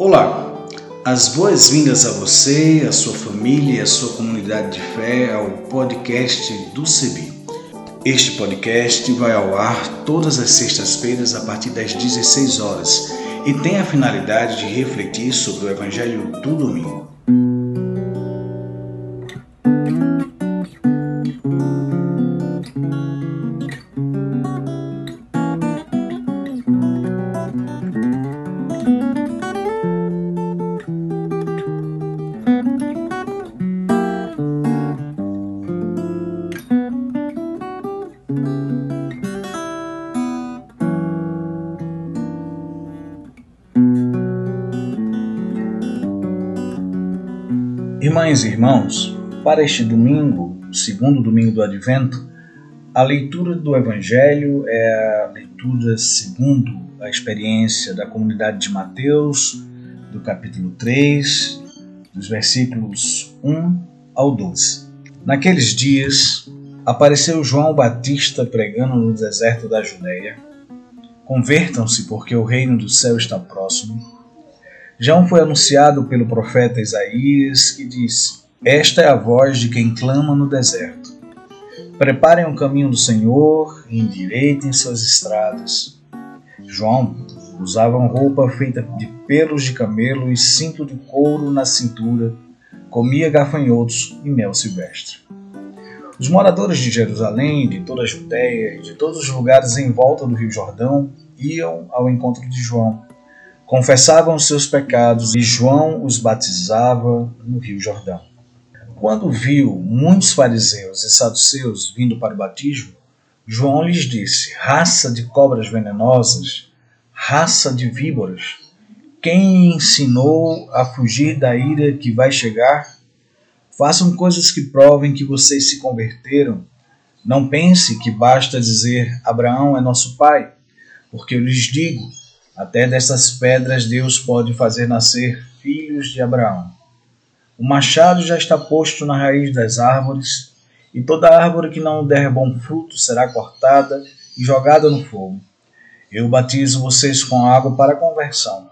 Olá, as boas-vindas a você, a sua família e a sua comunidade de fé ao podcast do CEBI. Este podcast vai ao ar todas as sextas-feiras a partir das 16 horas e tem a finalidade de refletir sobre o Evangelho do domingo. Irmãs e irmãos, para este domingo, o segundo domingo do Advento, a leitura do Evangelho é a leitura segundo a experiência da comunidade de Mateus, do capítulo 3, dos versículos 1 ao 12. Naqueles dias, apareceu João Batista pregando no deserto da Judéia. Convertam-se, porque o reino do céu está próximo. Já foi anunciado pelo profeta Isaías, que disse: esta é a voz de quem clama no deserto. Preparem o caminho do Senhor e endireitem suas estradas. João usava roupa feita de pelos de camelo e cinto de couro na cintura, comia gafanhotos e mel silvestre. Os moradores de Jerusalém, de toda a Judéia e de todos os lugares em volta do Rio Jordão iam ao encontro de João. Confessavam seus pecados e João os batizava no Rio Jordão. Quando viu muitos fariseus e saduceus vindo para o batismo, João lhes disse: raça de cobras venenosas, raça de víboras, quem ensinou a fugir da ira que vai chegar? Façam coisas que provem que vocês se converteram. Não pense que basta dizer: Abraão é nosso pai, porque eu lhes digo, até dessas pedras Deus pode fazer nascer filhos de Abraão. O machado já está posto na raiz das árvores, e toda árvore que não der bom fruto será cortada e jogada no fogo. Eu batizo vocês com água para a conversão,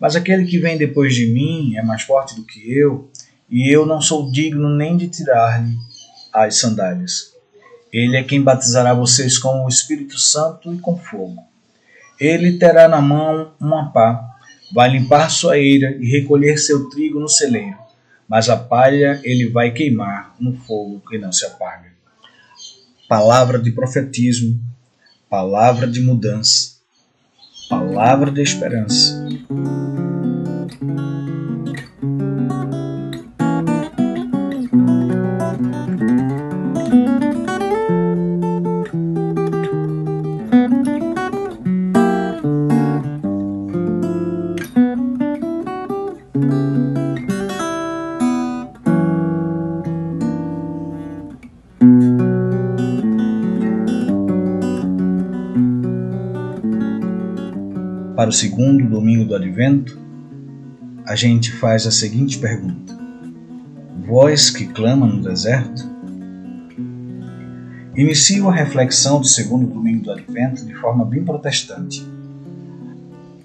mas aquele que vem depois de mim é mais forte do que eu, e eu não sou digno nem de tirar-lhe as sandálias. Ele é quem batizará vocês com o Espírito Santo e com fogo. Ele terá na mão uma pá, vai limpar sua eira e recolher seu trigo no celeiro, mas a palha ele vai queimar no fogo que não se apaga. Palavra de profetismo, palavra de mudança, palavra de esperança. Para o segundo domingo do Advento, a gente faz a seguinte pergunta: voz que clama no deserto? Inicio a reflexão do segundo domingo do Advento de forma bem protestante,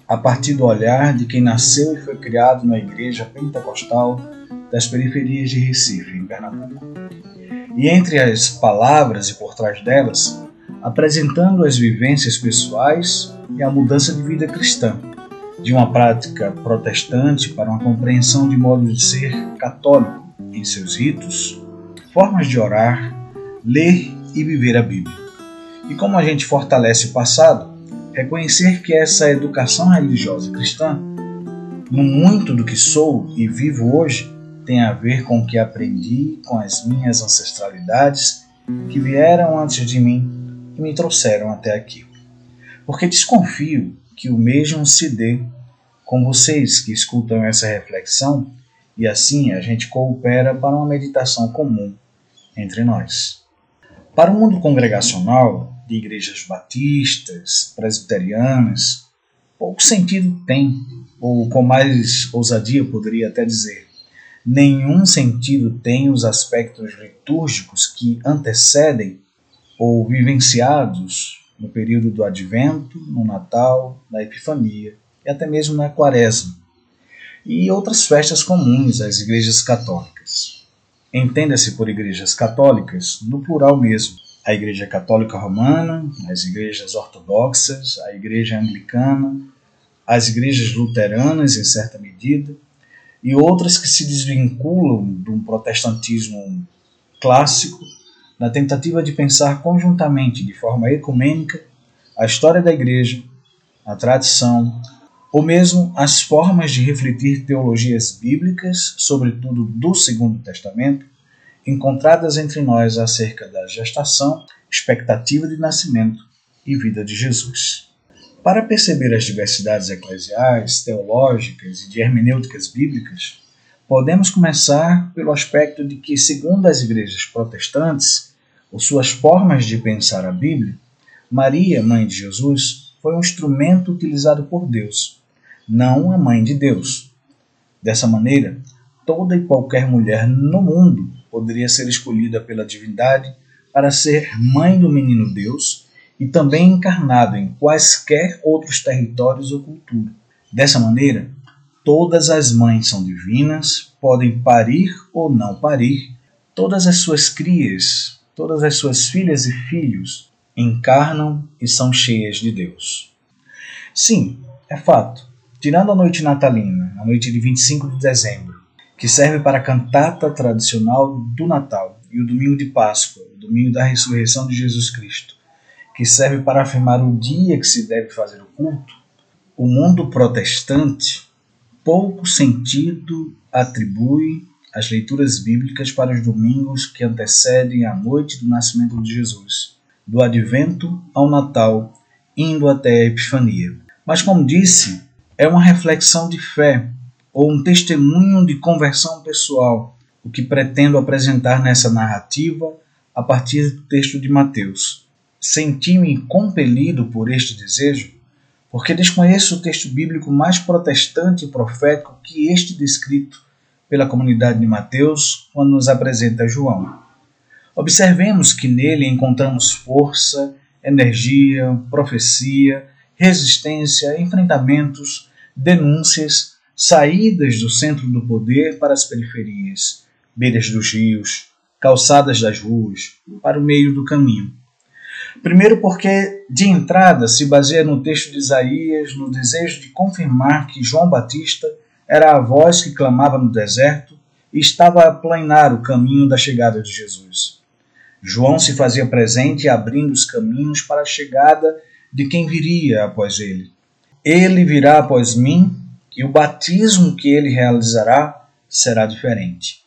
a partir do olhar de quem nasceu e foi criado na igreja pentecostal das periferias de Recife, em Pernambuco. E entre as palavras e por trás delas, apresentando as vivências pessoais e a mudança de vida cristã, de uma prática protestante para uma compreensão de modo de ser católico em seus ritos, formas de orar, ler e viver a Bíblia. E como a gente fortalece o passado, reconhecer que essa educação religiosa cristã, no muito do que sou e vivo hoje, tem a ver com o que aprendi com as minhas ancestralidades que vieram antes de mim e me trouxeram até aqui. Porque desconfio que o mesmo se dê com vocês que escutam essa reflexão, e assim a gente coopera para uma meditação comum entre nós. Para o mundo congregacional, de igrejas batistas, presbiterianas, pouco sentido tem, ou com mais ousadia poderia até dizer, nenhum sentido tem os aspectos litúrgicos que antecedem ou vivenciados no período do Advento, no Natal, na Epifania e até mesmo na Quaresma. e outras festas comuns às igrejas católicas. Entenda-se por igrejas católicas no plural mesmo: a Igreja Católica Romana, as igrejas ortodoxas, a Igreja Anglicana, as igrejas luteranas, em certa medida, e outras que se desvinculam de um protestantismo clássico, na tentativa de pensar conjuntamente, de forma ecumênica, a história da Igreja, a tradição, ou mesmo as formas de refletir teologias bíblicas, sobretudo do Segundo Testamento, encontradas entre nós acerca da gestação, expectativa de nascimento e vida de Jesus. Para perceber as diversidades eclesiais, teológicas e de hermenêuticas bíblicas, podemos começar pelo aspecto de que, segundo as igrejas protestantes, ou suas formas de pensar a Bíblia, Maria, mãe de Jesus, foi um instrumento utilizado por Deus, não a mãe de Deus. Dessa maneira, toda e qualquer mulher no mundo poderia ser escolhida pela divindade para ser mãe do menino Deus e também encarnado em quaisquer outros territórios ou cultura. Dessa maneira, todas as mães são divinas, podem parir ou não parir, todas as suas crias, todas as suas filhas e filhos encarnam e são cheias de Deus. Sim, é fato, tirando a noite natalina, a noite de 25 de dezembro, que serve para a cantata tradicional do Natal, e o domingo de Páscoa, o domingo da ressurreição de Jesus Cristo, que serve para afirmar o dia que se deve fazer o culto, o mundo protestante pouco sentido atribui as leituras bíblicas para os domingos que antecedem a noite do nascimento de Jesus, do advento ao Natal, indo até a Epifania. Mas, como disse, é uma reflexão de fé ou um testemunho de conversão pessoal, o que pretendo apresentar nessa narrativa a partir do texto de Mateus. Senti-me compelido por este desejo, porque desconheço o texto bíblico mais protestante e profético que este descrito pela comunidade de Mateus quando nos apresenta João. Observemos que nele encontramos força, energia, profecia, resistência, enfrentamentos, denúncias, saídas do centro do poder para as periferias, beiras dos rios, calçadas das ruas, para o meio do caminho. Primeiro porque, de entrada, se baseia no texto de Isaías, no desejo de confirmar que João Batista era a voz que clamava no deserto e estava a aplanar o caminho da chegada de Jesus. João se fazia presente abrindo os caminhos para a chegada de quem viria após ele. Ele virá após mim e o batismo que ele realizará será diferente.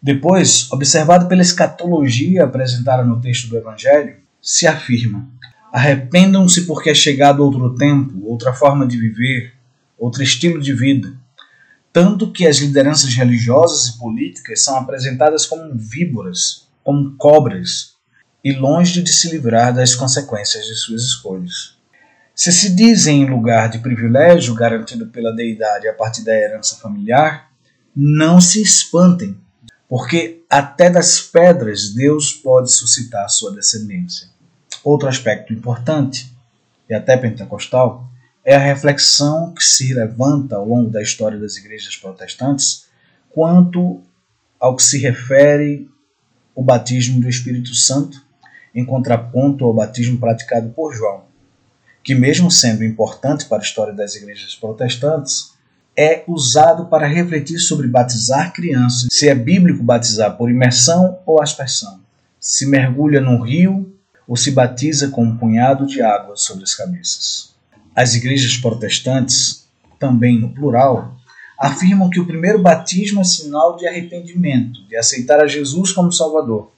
Depois, observado pela escatologia apresentada no texto do Evangelho, se afirma: arrependam-se porque é chegado outro tempo, outra forma de viver, outro estilo de vida. Tanto que as lideranças religiosas e políticas são apresentadas como víboras, como cobras, e longe de se livrar das consequências de suas escolhas. Se dizem em lugar de privilégio garantido pela deidade a partir da herança familiar, não se espantem, porque até das pedras Deus pode suscitar sua descendência. Outro aspecto importante, e até pentecostal, é a reflexão que se levanta ao longo da história das igrejas protestantes quanto ao que se refere o batismo do Espírito Santo, em contraponto ao batismo praticado por João, que, mesmo sendo importante para a história das igrejas protestantes, é usado para refletir sobre batizar crianças, se é bíblico batizar por imersão ou aspersão, se mergulha num rio ou se batiza com um punhado de água sobre as cabeças. As igrejas protestantes, também no plural, afirmam que o primeiro batismo é sinal de arrependimento, de aceitar a Jesus como Salvador,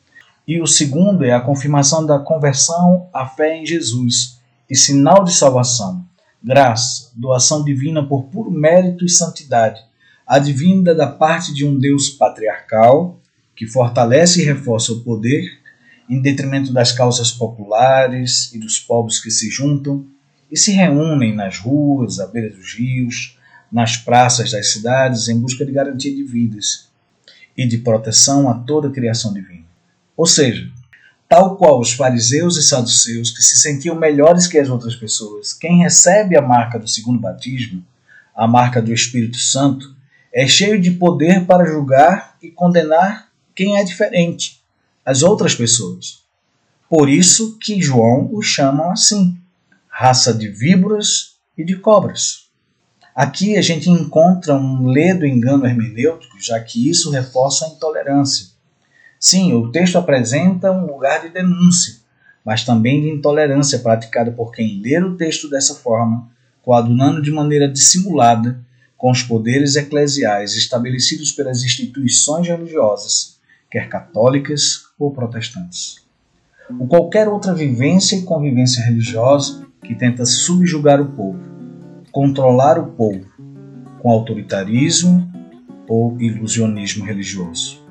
e o segundo é a confirmação da conversão à fé em Jesus, e sinal de salvação, graça, doação divina por puro mérito e santidade, advinda da parte de um Deus patriarcal, que fortalece e reforça o poder, em detrimento das causas populares e dos povos que se juntam e se reúnem nas ruas, à beira dos rios, nas praças das cidades, em busca de garantia de vidas e de proteção a toda a criação divina. Ou seja, tal qual os fariseus e saduceus, que se sentiam melhores que as outras pessoas, quem recebe a marca do segundo batismo, a marca do Espírito Santo, É cheio de poder para julgar e condenar quem é diferente, as outras pessoas. Por isso que João o chama assim, raça de víboras e de cobras. Aqui a gente encontra um ledo engano hermenêutico, já que isso reforça a intolerância. Sim, o texto apresenta um lugar de denúncia, mas também de intolerância praticada por quem lê o texto dessa forma, coadunando de maneira dissimulada com os poderes eclesiais estabelecidos pelas instituições religiosas, quer católicas ou protestantes. Ou qualquer outra vivência e convivência religiosa que tenta subjugar o povo, controlar o povo, com autoritarismo ou ilusionismo religioso.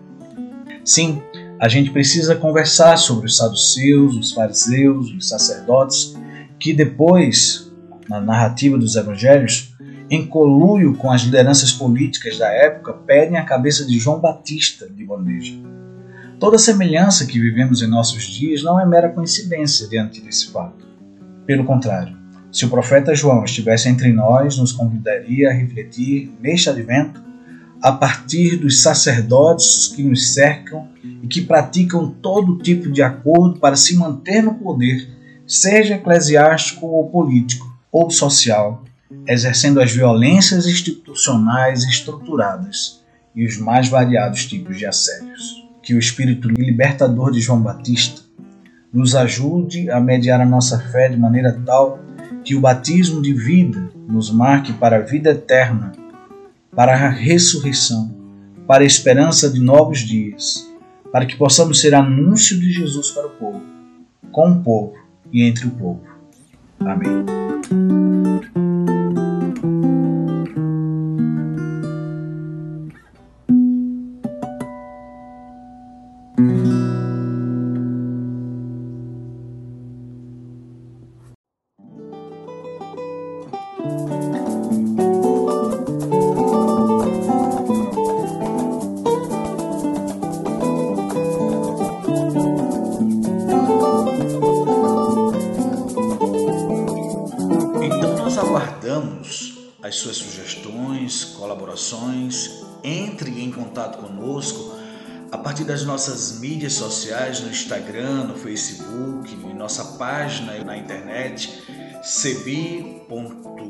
Sim, a gente precisa conversar sobre os saduceus, os fariseus, os sacerdotes, que depois, na narrativa dos evangelhos, em coluio com as lideranças políticas da época, pedem a cabeça de João Batista de bandeja. Toda semelhança que vivemos em nossos dias não é mera coincidência diante desse fato. Pelo contrário, se o profeta João estivesse entre nós, nos convidaria a refletir neste advento a partir dos sacerdotes que nos cercam e que praticam todo tipo de acordo para se manter no poder, seja eclesiástico ou político ou social, exercendo as violências institucionais estruturadas e os mais variados tipos de assédios. Que o Espírito libertador de João Batista nos ajude a mediar a nossa fé de maneira tal que o batismo de vida nos marque para a vida eterna, para a ressurreição, para a esperança de novos dias, para que possamos ser anúncio de Jesus para o povo, com o povo e entre o povo. Amém. As suas sugestões, colaborações, entre em contato conosco a partir das nossas mídias sociais, no Instagram, no Facebook, em nossa página na internet, cebi.org.br,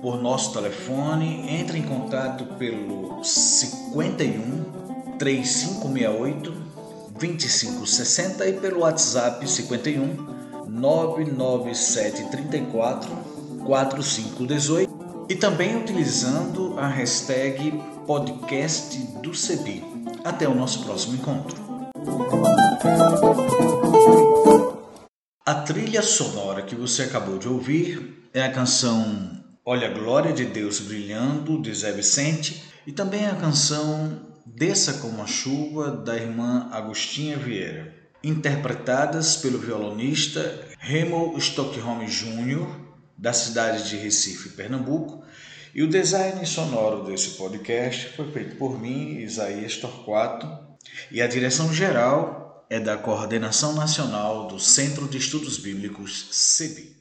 por nosso telefone, entre em contato pelo 51 3568 2560 e pelo WhatsApp 51 99734 4518 e também utilizando a hashtag podcast do CEBI. Até o nosso próximo encontro. A trilha sonora que você acabou de ouvir é a canção Olha a Glória de Deus Brilhando, de Zé Vicente, e também a canção Desça Como a Chuva, da irmã Agostinha Vieira, interpretadas pelo violonista Remo Stockholm Jr., da cidade de Recife, Pernambuco, e o design sonoro desse podcast foi feito por mim, Isaías Torquato, e a direção geral é da Coordenação Nacional do Centro de Estudos Bíblicos, CEBI.